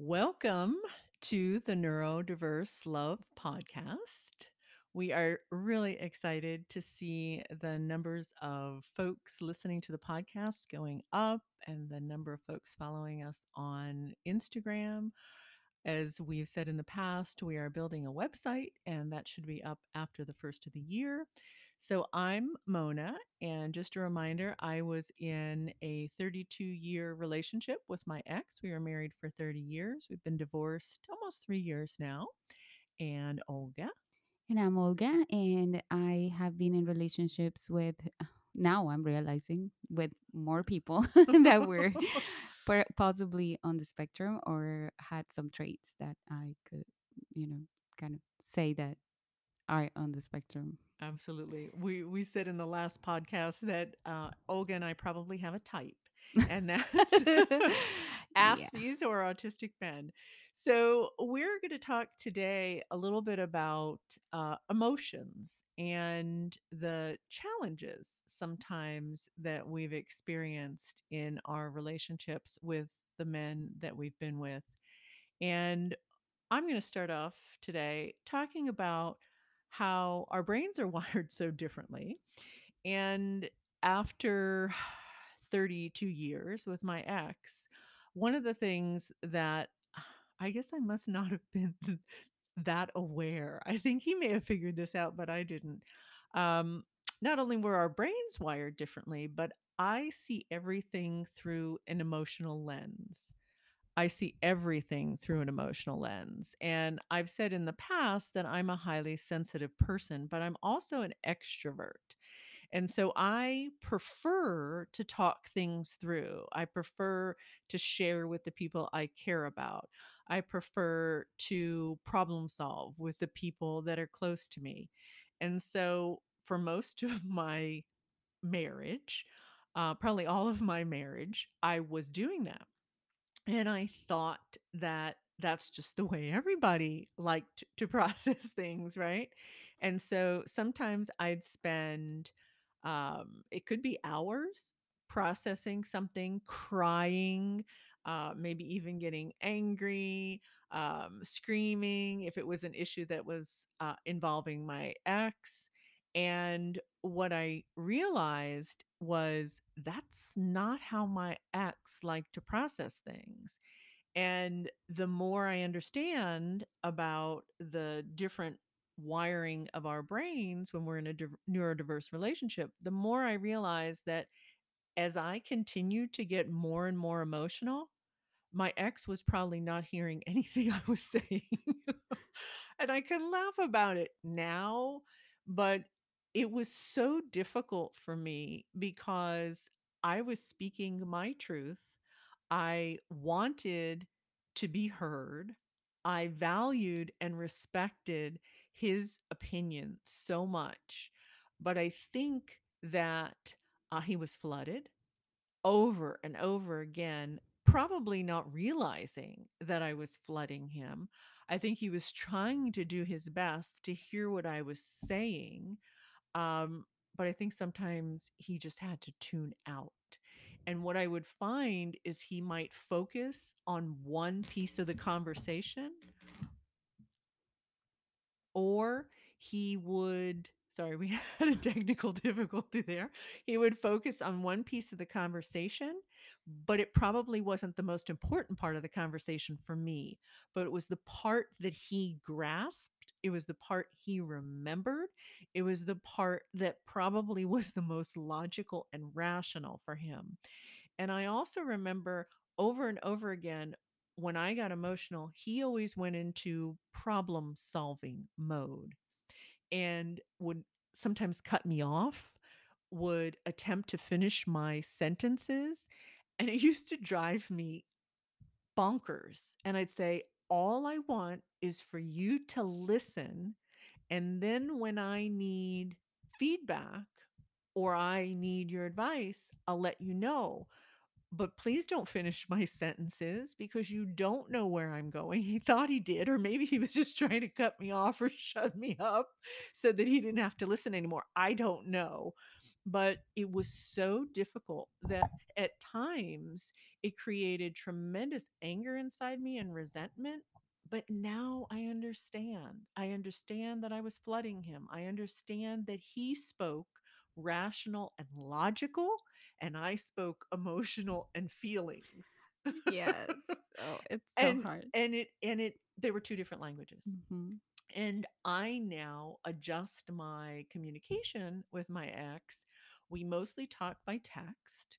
Welcome to the Neurodiverse Love Podcast. We are really excited to see the numbers of folks listening to the podcast going up and the number of folks following us on Instagram. As we've said in the past, we are building a website and that should be up after the first of the year. So I'm Mona, and just a reminder, I was in a 32-year relationship with my ex. We were married for 30 years. We've been divorced almost 3 years now. And Olga. And I'm Olga, and I have been in relationships with, now I'm realizing, with more people that were possibly on the spectrum or had some traits that I could, you know, kind of say that are on the spectrum. Absolutely. We said in the last podcast that Olga and I probably have a type, and that's Aspies or autistic men. So we're going to talk today a little bit about emotions and the challenges sometimes that we've experienced in our relationships with the men that we've been with. And I'm going to start off today talking about how our brains are wired so differently. And after 32 years with my ex, one of the things that I guess I must not have been that aware. I think he may have figured this out, but I didn't. Not only were our brains wired differently, but I see everything through an emotional lens. And I've said in the past that I'm a highly sensitive person, but I'm also an extrovert. And so I prefer to talk things through. I prefer to share with the people I care about. I prefer to problem solve with the people that are close to me. And so for most of my marriage, probably all of my marriage, I was doing that. And I thought that that's just the way everybody liked to process things, right? And so sometimes I'd spend it could be hours processing something, crying, maybe even getting angry, screaming if it was an issue that was involving my ex. And what I realized was that's not how my ex liked to process things. And the more I understand about the different wiring of our brains when we're in a neurodiverse relationship, the more I realize that as I continue to get more and more emotional, my ex was probably not hearing anything I was saying. And I can laugh about it now, but it was so difficult for me because I was speaking my truth. I wanted to be heard. I valued and respected his opinion so much, but I think that he was flooded over and over again, probably not realizing that I was flooding him. I think he was trying to do his best to hear what I was saying, but I think sometimes he just had to tune out. And what I would find is he might focus on one piece of the conversation, or he would, sorry, we had a technical difficulty there. He would focus on one piece of the conversation, but it probably wasn't the most important part of the conversation for me, but it was the part that he grasped. It was the part he remembered. It was the part that probably was the most logical and rational for him. And I also remember over and over again, when I got emotional, he always went into problem solving mode and would sometimes cut me off, would attempt to finish my sentences. And it used to drive me bonkers. And I'd say, all I want is for you to listen. And then when I need feedback or I need your advice, I'll let you know. But please don't finish my sentences because you don't know where I'm going. He thought he did, or maybe he was just trying to cut me off or shut me up so that he didn't have to listen anymore. I don't know. But it was so difficult that at times it created tremendous anger inside me and resentment. But now I understand. I understand that I was flooding him. I understand that he spoke rational and logical, and I spoke emotional and feelings. Yes. Oh, it's so hard. And there were two different languages. Mm-hmm. And I now adjust my communication with my ex. We mostly talk by text.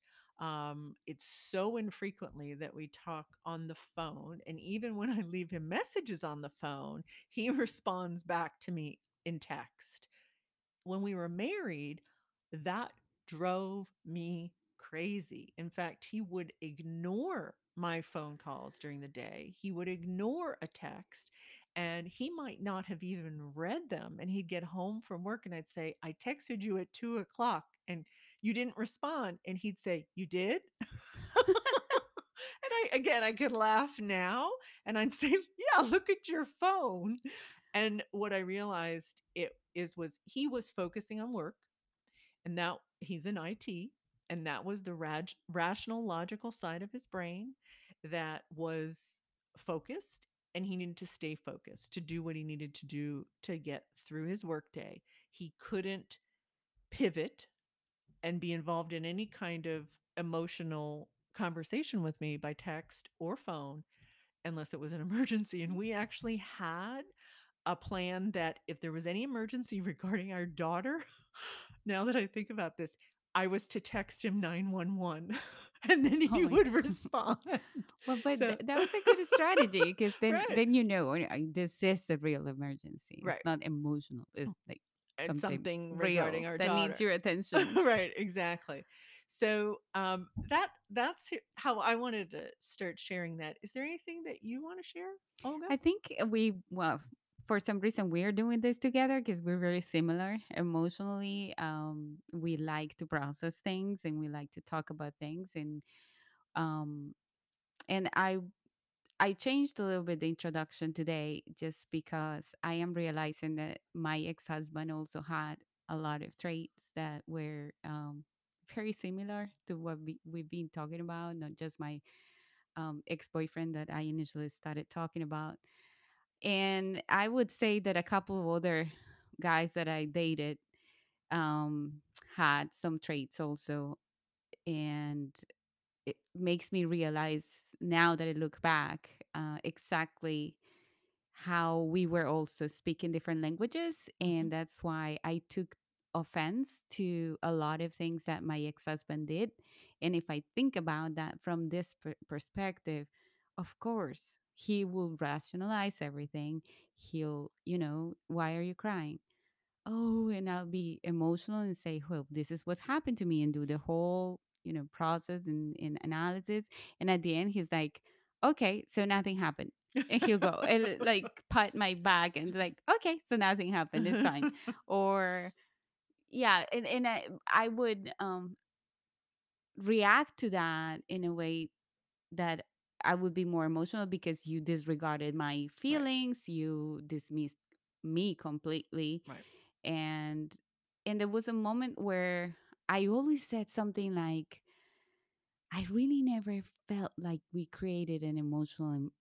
It's so infrequently that we talk on the phone. And even when I leave him messages on the phone, he responds back to me in text. When we were married, that drove me crazy. In fact, he would ignore my phone calls during the day. He would ignore a text, and he might not have even read them. And he'd get home from work and I'd say, I texted you at 2:00 and you didn't respond. And he'd say, you did? And I could laugh now. And I'd say, yeah, look at your phone. And what I realized was he was focusing on work, and now he's in IT. And that was the rational, logical side of his brain that was focused, and he needed to stay focused to do what he needed to do to get through his workday. He couldn't pivot and be involved in any kind of emotional conversation with me by text or phone unless it was an emergency. And we actually had a plan that if there was any emergency regarding our daughter, now that I think about this, I was to text him 911, and then he would respond. Well, but that was a good strategy, because then, then you know this is a real emergency. Right. It's not emotional. It's like something real regarding our daughter that needs your attention. Right, exactly. So that's how I wanted to start sharing that. Is there anything that you want to share, Olga? I think for some reason, we're doing this together because we're very similar emotionally. We like to process things, and we like to talk about things. And I changed a little bit the introduction today just because I am realizing that my ex-husband also had a lot of traits that were very similar to what we've been talking about, not just my ex-boyfriend that I initially started talking about. And I would say that a couple of other guys that I dated had some traits also. And it makes me realize now that I look back exactly how we were also speaking different languages. And that's why I took offense to a lot of things that my ex-husband did. And if I think about that from this perspective, of course, he will rationalize everything. He'll, why are you crying? Oh, and I'll be emotional and say, well, this is what's happened to me, and do the whole, process and analysis. And at the end, he's like, okay, so nothing happened. And he'll go and like pat my back and like, okay, so nothing happened. It's fine. Or yeah. And I would react to that in a way that I would be more emotional, because you disregarded my feelings, right. You dismissed me completely. Right. And there was a moment where I always said something like, I really never felt like we created an emotional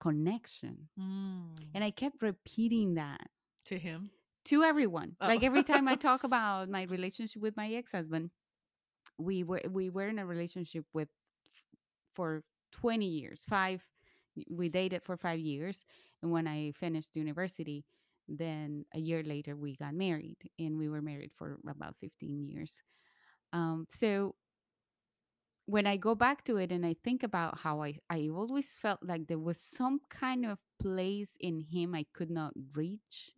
connection. Mm. And I kept repeating that. To him? To everyone. Oh. Like every time I talk about my relationship with my ex-husband, we were in a relationship for 20 years, we dated for 5 years. And when I finished university, then a year later we got married, and we were married for about 15 years. So when I go back to it and I think about how I always felt like there was some kind of place in him I could not reach.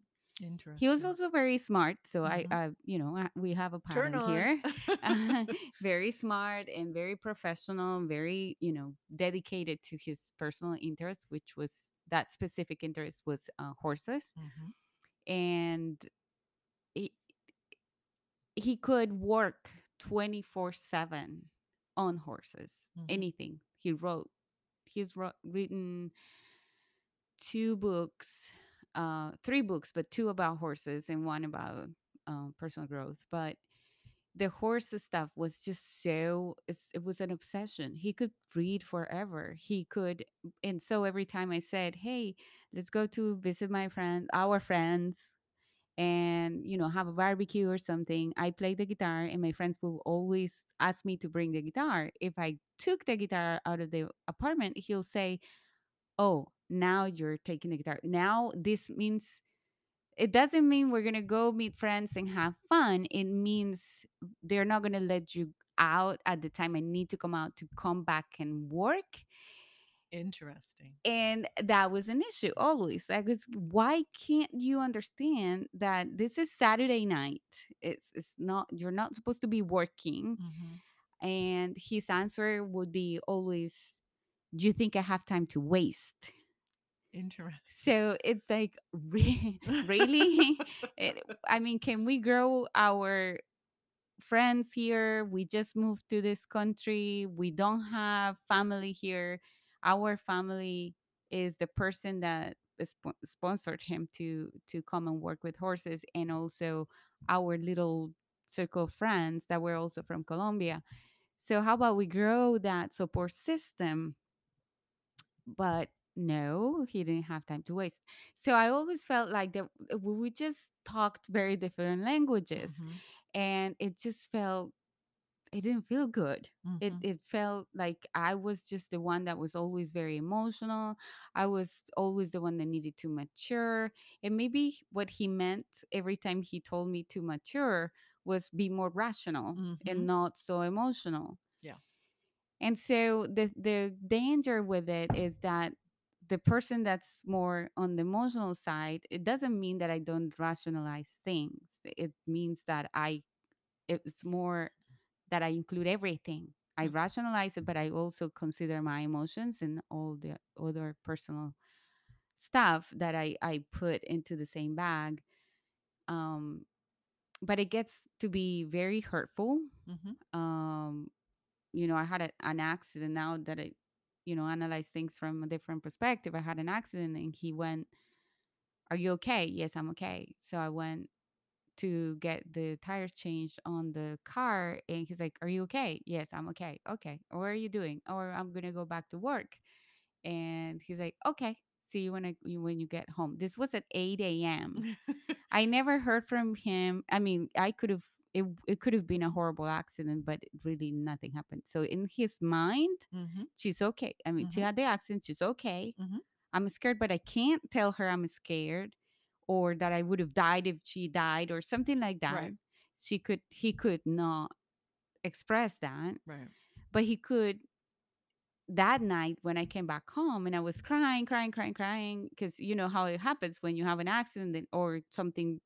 Interesting. He was also very smart. So mm-hmm. We have a pattern here. Very smart and very professional, very, dedicated to his personal interest, which was that specific interest was horses. Mm-hmm. And he could work 24/7 on horses, mm-hmm. anything. He wrote, written 2 books. 3 books, but 2 about horses and 1 about personal growth. But the horses stuff was just so, it was an obsession. He could read forever. He could, and so every time I said, hey, let's go to visit my friend, our friends, and, you know, have a barbecue or something, I played the guitar, and my friends will always ask me to bring the guitar. If I took the guitar out of the apartment, he'll say, oh, now you're taking the guitar. Now this means, it doesn't mean we're going to go meet friends and have fun. It means they're not going to let you out at the time I need to come out to come back and work. Interesting. And that was an issue always. Like, why can't you understand that this is Saturday night? It's not, you're not supposed to be working. Mm-hmm. And his answer would be always, do you think I have time to waste? Interesting. So it's like, really? I mean, can we grow our friends here? We just moved to this country. We don't have family here. Our family is the person that sponsored him to come and work with horses, and also our little circle of friends that were also from Colombia. So how about we grow that support system? But no, he didn't have time to waste. So I always felt like that we just talked very different languages. Mm-hmm. And it just felt, it didn't feel good. Mm-hmm. It felt like I was just the one that was always very emotional. I was always the one that needed to mature. And maybe what he meant every time he told me to mature was be more rational, mm-hmm, and not so emotional. Yeah. And so the danger with it is that the person that's more on the emotional side, it doesn't mean that I don't rationalize things. It means that it's more that I include everything. I rationalize it, but I also consider my emotions and all the other personal stuff that I put into the same bag. But it gets to be very hurtful. Mm-hmm. You know, I had an accident, now that I, you know, analyze things from a different perspective. I had an accident, and he went, are you okay? Yes, I'm okay. So I went to get the tires changed on the car, and he's like, are you okay? Yes, I'm okay. Okay, what are you doing? Or I'm going to go back to work. And he's like, okay, see you when you get home. This was at 8 a.m. I never heard from him. I mean, I could have, it could have been a horrible accident, but really nothing happened. So in his mind, mm-hmm, she's okay. I mean, mm-hmm, she had the accident. She's okay. Mm-hmm. I'm scared, but I can't tell her I'm scared, or that I would have died if she died, or something like that. Right. He could not express that. Right. But he could, that night when I came back home, and I was crying, because you know how it happens when you have an accident or something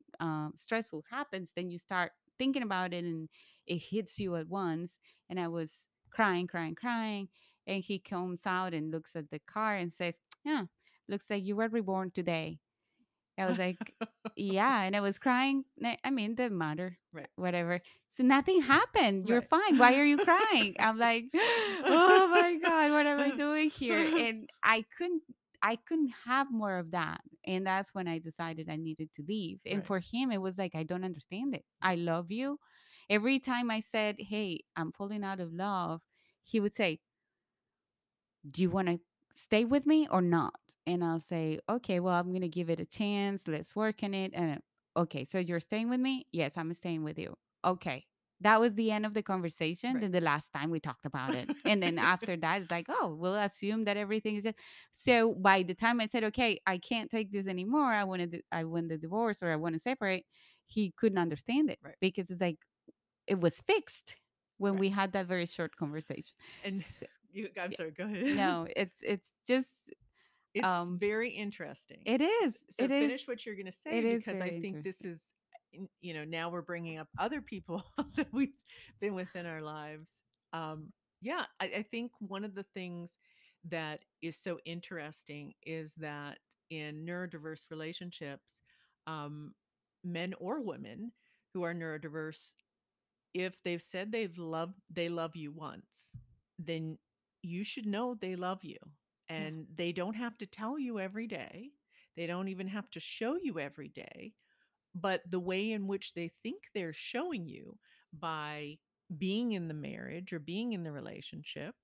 stressful happens, then you start thinking about it and it hits you at once. And I was crying. And he comes out and looks at the car and says, yeah, looks like you were reborn today. I was like, yeah. And I was crying. I mean, doesn't matter, right, whatever. So nothing happened. You're right. Fine. Why are you crying? I'm like, oh my God, what am I doing here? And I couldn't have more of that. And that's when I decided I needed to leave. And right, for him, it was like, I don't understand it. I love you. Every time I said, hey, I'm falling out of love, he would say, do you want to stay with me or not? And I'll say, okay, well, I'm going to give it a chance. Let's work on it. And okay, so you're staying with me? Yes, I'm staying with you. Okay. That was the end of the conversation. Right. Then the last time we talked about it. And then after that, it's like, oh, we'll assume that everything is it. So by the time I said, okay, I can't take this anymore, I want the divorce, or I want to separate, he couldn't understand it. Right. Because it's like, it was fixed when, right, we had that very short conversation. And so, I'm sorry, go ahead. No, it's just, it's very interesting. It is. So it finish is, what you're going to say, because I think this is, you know, now we're bringing up other people that we've been with in our lives. Yeah, I think one of the things that is so interesting is that in neurodiverse relationships, men or women who are neurodiverse, if they've said they love you once, then you should know they love you, and yeah, they don't have to tell you every day. They don't even have to show you every day. But the way in which they think they're showing you by being in the marriage or being in the relationship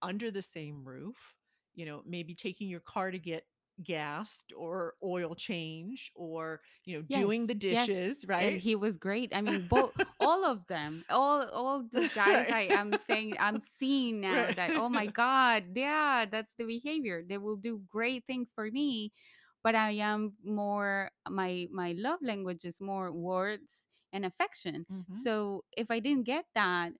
under the same roof, you know, maybe taking your car to get gassed or oil change or, you know, doing the dishes, right? And he was great. I mean, both, all of them, all the guys I'm seeing now that, oh my God, yeah, that's the behavior. They will do great things for me, but I am more, my love language is more words and affection. Mm-hmm. So if I didn't get that,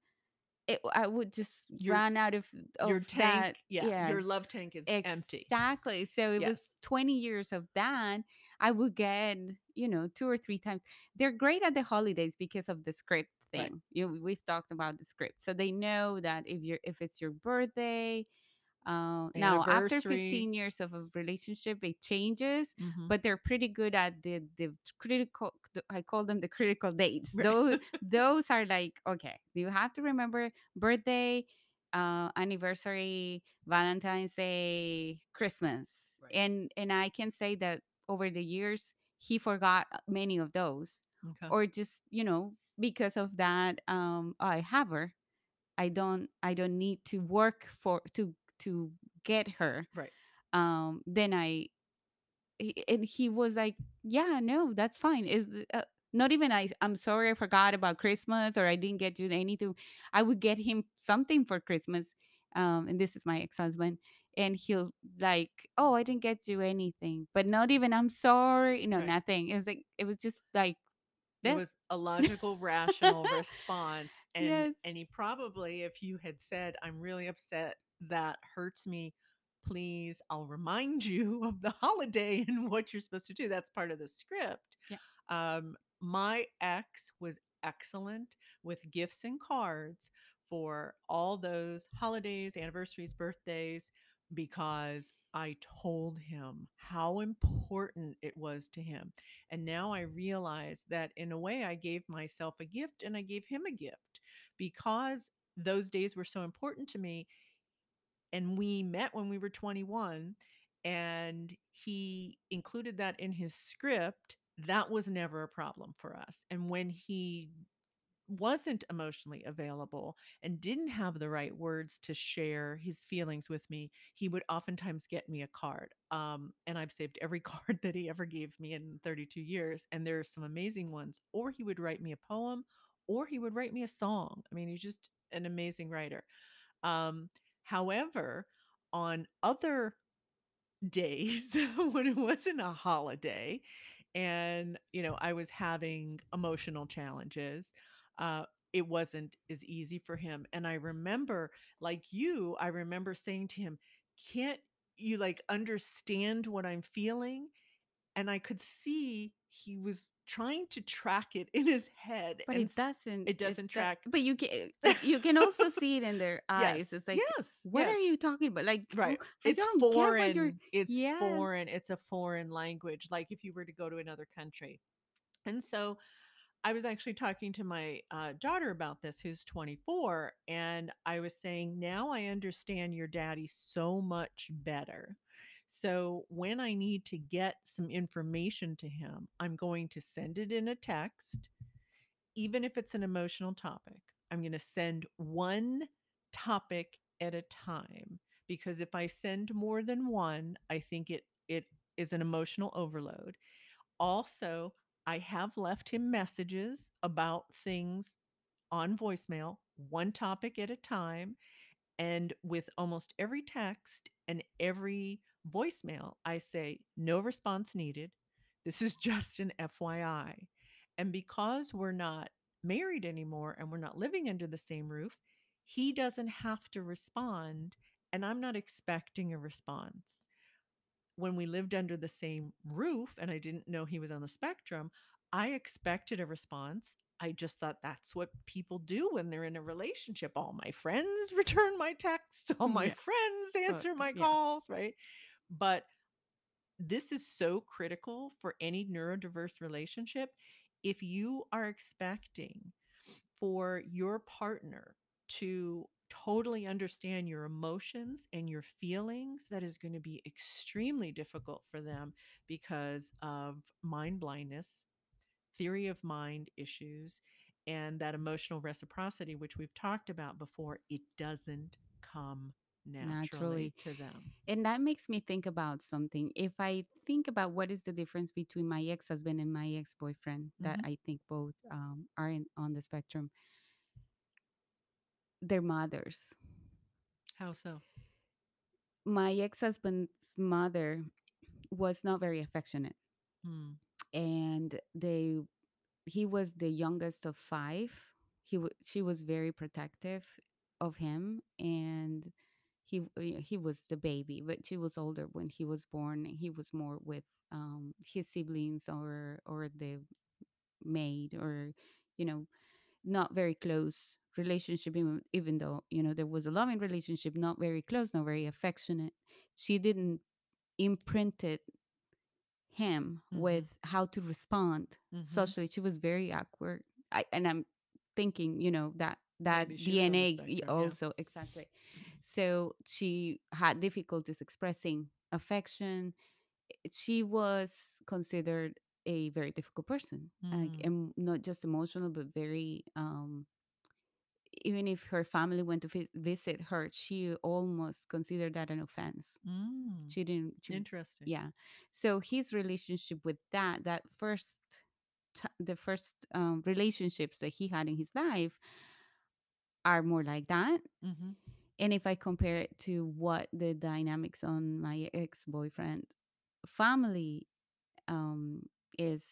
I would just run out of your tank. That. Yeah, yes. Your love tank is empty. Exactly. So it was 20 years of that. I would get, you know, 2 or 3 times. They're great at the holidays because of the script thing. Right. You know, we've talked about the script, so they know that if it's your birthday. Now, after 15 years of a relationship, it changes, mm-hmm. but they're pretty good at the critical, I call them the critical dates. Right. Those are like, okay, you have to remember birthday, anniversary, Valentine's Day, Christmas. Right. And I can say that over the years, he forgot many of those, or just, you know, because of that, I have her. I don't need to work to get her. Right. Then he was like, yeah, no, that's fine. Is not even I'm sorry, I forgot about Christmas or I didn't get you anything. I would get him something for Christmas. And this is my ex-husband. And he'll like, oh, I didn't get you anything. But not even I'm sorry. No, nothing. It was like, it was just like, it was a logical, rational response. And, and he probably, if you had said, I'm really upset, that hurts me, please, I'll remind you of the holiday and what you're supposed to do. That's part of the script. Yeah. My ex was excellent with gifts and cards for all those holidays, anniversaries, birthdays, because I told him how important it was to him. And now I realize that in a way I gave myself a gift and I gave him a gift because those days were so important to me. And we met when we were 21 and he included that in his script. That was never a problem for us. And when he wasn't emotionally available and didn't have the right words to share his feelings with me, he would oftentimes get me a card. And I've saved every card that he ever gave me in 32 years. And there are some amazing ones. Or he would write me a poem, or he would write me a song. I mean, he's just an amazing writer. However, on other days when it wasn't a holiday and, you know, I was having emotional challenges, it wasn't as easy for him. And I remember, like you, I remember saying to him, can't you like understand what I'm feeling? And I could see he was trying to track it in his head, but it doesn't track. But you can also see it in their eyes. Yes, it's like, yes, what are you talking about? Like, right? It's foreign. It's a foreign language. Like if you were to go to another country. And so, I was actually talking to my daughter about this, who's 24, and I was saying, now I understand your daddy so much better. So when I need to get some information to him, I'm going to send it in a text. Even if it's an emotional topic, I'm going to send one topic at a time, because if I send more than one, I think it is an emotional overload. Also, I have left him messages about things on voicemail, one topic at a time. And with almost every text and every voicemail, I say, no response needed. This is just an FYI. And because we're not married anymore and we're not living under the same roof, he doesn't have to respond. And I'm not expecting a response. When we lived under the same roof and I didn't know he was on the spectrum, I expected a response. I just thought that's what people do when they're in a relationship. All my friends return my texts. All my friends answer my calls, right? But this is so critical for any neurodiverse relationship. If you are expecting for your partner to totally understand your emotions and your feelings, that is going to be extremely difficult for them because of mind blindness, theory of mind issues, And that emotional reciprocity, which we've talked about before, it doesn't come naturally to them. And that makes me think about something. If I think about what is the difference between my ex-husband and my ex-boyfriend, mm-hmm. that I think both are on the spectrum, their mothers. How so? My ex-husband's mother was not very affectionate. Mm. And he was the youngest of five. She was very protective of him, and he was the baby, but she was older when he was born. He was more with his siblings or the maid, or not very close relationship, even though there was a loving relationship. Not very close, not very affectionate. She didn't imprint it him mm-hmm. with how to respond mm-hmm. socially. She was very awkward. I'm thinking, that DNA spectrum, also, yeah. Exactly. So she had difficulties expressing affection. She was considered a very difficult person, and not just emotional, but very, even if her family went to visit her, she almost considered that an offense. Mm. She didn't. Interesting. Yeah. So his relationship with that the first relationships that he had in his life are more like that. Mm-hmm. And if I compare it to what the dynamics on my ex-boyfriend family is,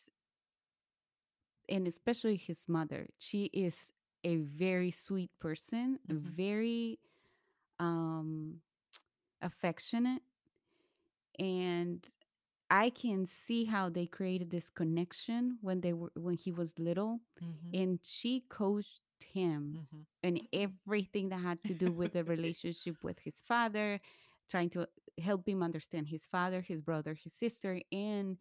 and especially his mother, she is a very sweet person, mm-hmm. very affectionate. And I can see how they created this connection when he was little, mm-hmm. and she coached him and mm-hmm. everything that had to do with the relationship with his father, trying to help him understand his father, his brother, his sister, and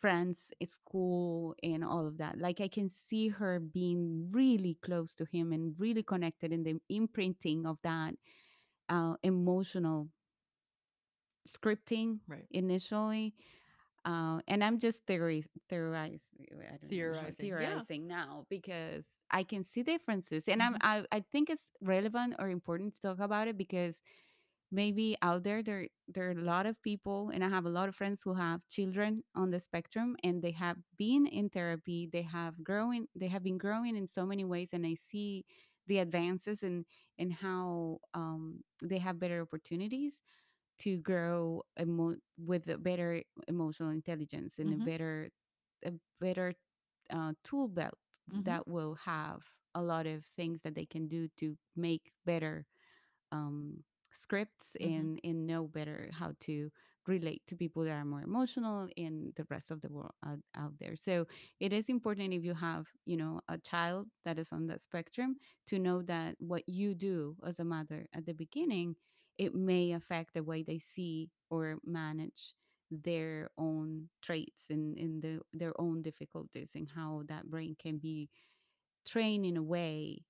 friends at school, and all of that. Like, I can see her being really close to him and really connected, in the imprinting of that emotional scripting, right. Initially. And I'm just theorizing yeah. now, because I can see differences, and mm-hmm. I think it's relevant or important to talk about it, because maybe out there are a lot of people, and I have a lot of friends who have children on the spectrum, and they have been in therapy. They have been growing in so many ways, and I see the advances and how they have better opportunities to grow with a better emotional intelligence, and mm-hmm. a better tool belt mm-hmm. that will have a lot of things that they can do to make better scripts mm-hmm. and know better how to relate to people that are more emotional in the rest of the world out there. So it is important, if you have a child that is on that spectrum, to know that what you do as a mother at the beginning, it may affect the way they see or manage their own traits and their own difficulties, and how that brain can be trained in a way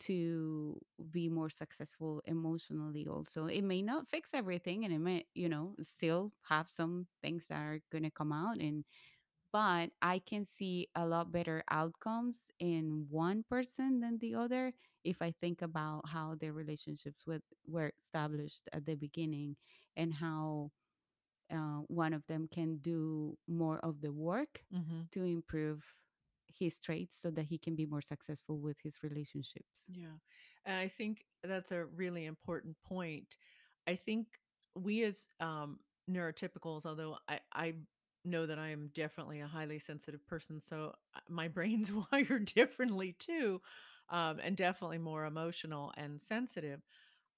to be more successful emotionally also. It may not fix everything, and it may, still have some things that are going to come out, but I can see a lot better outcomes in one person than the other, if I think about how their relationships were established at the beginning, and how one of them can do more of the work mm-hmm. to improve his traits, so that he can be more successful with his relationships. Yeah, I think that's a really important point. I think we as neurotypicals, although I know that I am definitely a highly sensitive person, so my brain's wired differently too, and definitely more emotional and sensitive.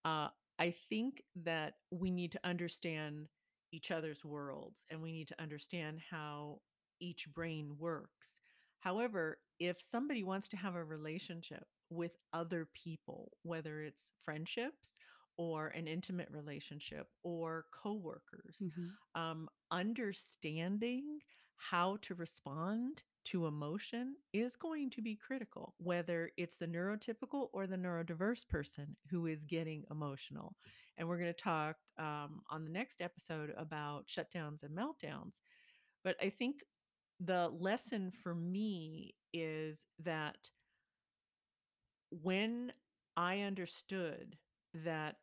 I think that we need to understand each other's worlds, and we need to understand how each brain works. However, if somebody wants to have a relationship with other people, whether it's friendships or an intimate relationship or coworkers, mm-hmm. Understanding how to respond to emotion is going to be critical, whether it's the neurotypical or the neurodiverse person who is getting emotional. And we're going to talk on the next episode about shutdowns and meltdowns. But I think the lesson for me is that when I understood that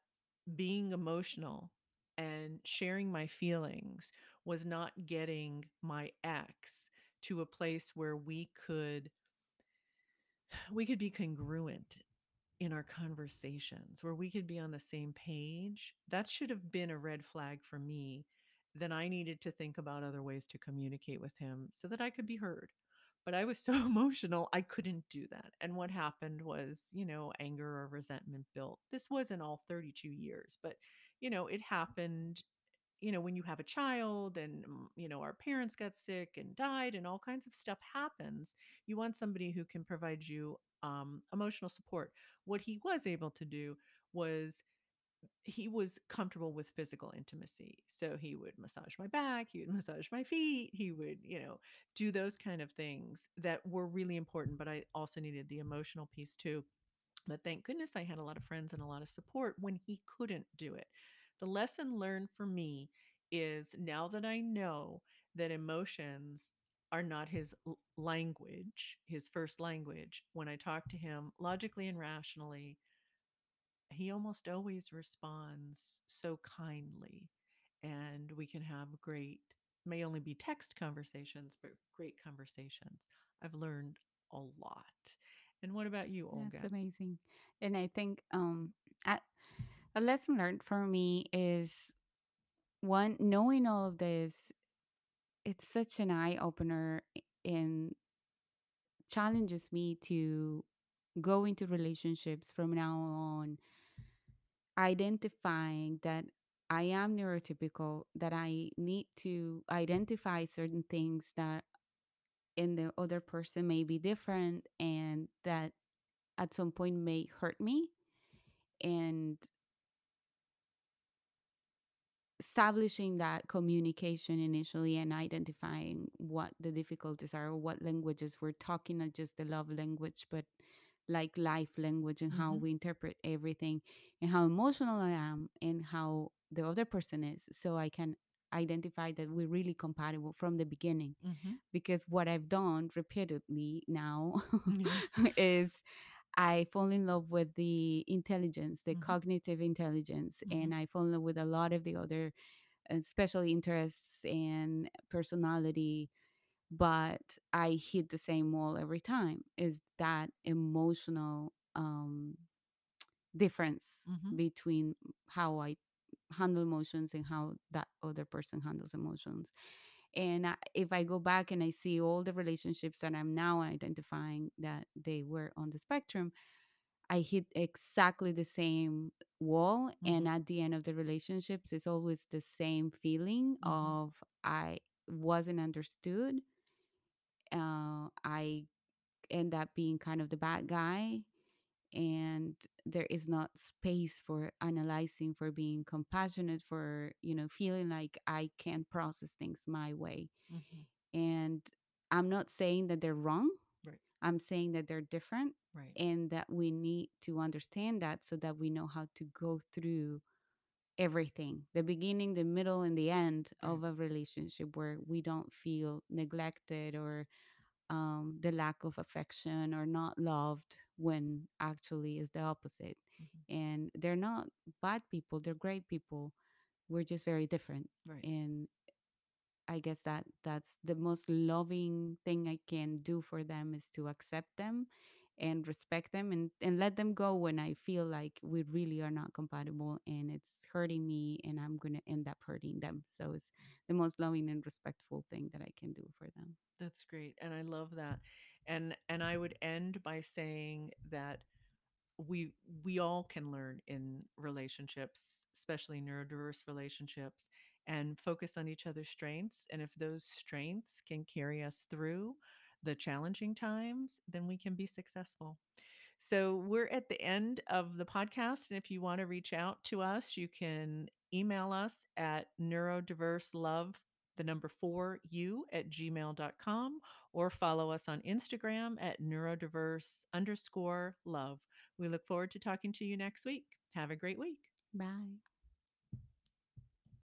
being emotional and sharing my feelings was not getting my ex to a place where we could be congruent in our conversations, where we could be on the same page, that should have been a red flag for me. Then I needed to think about other ways to communicate with him so that I could be heard. But I was so emotional, I couldn't do that. And what happened was, anger or resentment built. This wasn't all 32 years, but, it happened, when you have a child and, our parents got sick and died and all kinds of stuff happens. You want somebody who can provide you emotional support. What he was able to do was he was comfortable with physical intimacy. So he would massage my back, he would massage my feet, he would, do those kind of things that were really important. But I also needed the emotional piece too. But thank goodness I had a lot of friends and a lot of support when he couldn't do it. The lesson learned for me is now that I know that emotions are not his language, his first language, when I talk to him logically and rationally, he almost always responds so kindly, and we can have great, may only be text conversations, but great conversations. I've learned a lot. And what about you, Olga? That's amazing. And I think a lesson learned for me is, one, knowing all of this, it's such an eye-opener and challenges me to go into relationships from now on identifying that I am neurotypical, that I need to identify certain things that in the other person may be different and that at some point may hurt me, and establishing that communication initially and identifying what the difficulties are, or what languages we're talking, not just the love language, but like life language and how we interpret everything and how emotional I am and how the other person is. So I can identify that we're really compatible from the beginning, because what I've done repeatedly now is I fall in love with the intelligence, the cognitive intelligence, and I fall in love with a lot of the other special interests and personality, but I hit the same wall every time, is that emotional difference between how I handle emotions and how that other person handles emotions. And if I go back and I see all the relationships that I'm now identifying that they were on the spectrum, I hit exactly the same wall. And at the end of the relationships, it's always the same feeling of I wasn't understood. I end up being kind of the bad guy, and there is not space for analyzing, for being compassionate, for feeling like I can't process things my way. And I'm not saying that they're wrong, right? I'm saying that they're different, right? And that we need to understand that so that we know how to go through everything, the beginning, the middle, and the end of a relationship, where we don't feel neglected or the lack of affection or not loved, when actually is the opposite. And they're not bad people, they're great people. We're just very different. And I guess that's the most loving thing I can do for them, is to accept them and respect them and let them go when I feel like we really are not compatible and it's hurting me and I'm going to end up hurting them. So it's the most loving and respectful thing that I can do for them. That's great. And I love that. And I would end by saying that we all can learn in relationships, especially neurodiverse relationships, and focus on each other's strengths. And if those strengths can carry us through the challenging times, then we can be successful. So we're at the end of the podcast. And if you want to reach out to us, you can email us at neurodiverselove4u@gmail.com, or follow us on Instagram at neurodiverse_love. We look forward to talking to you next week. Have a great week. Bye.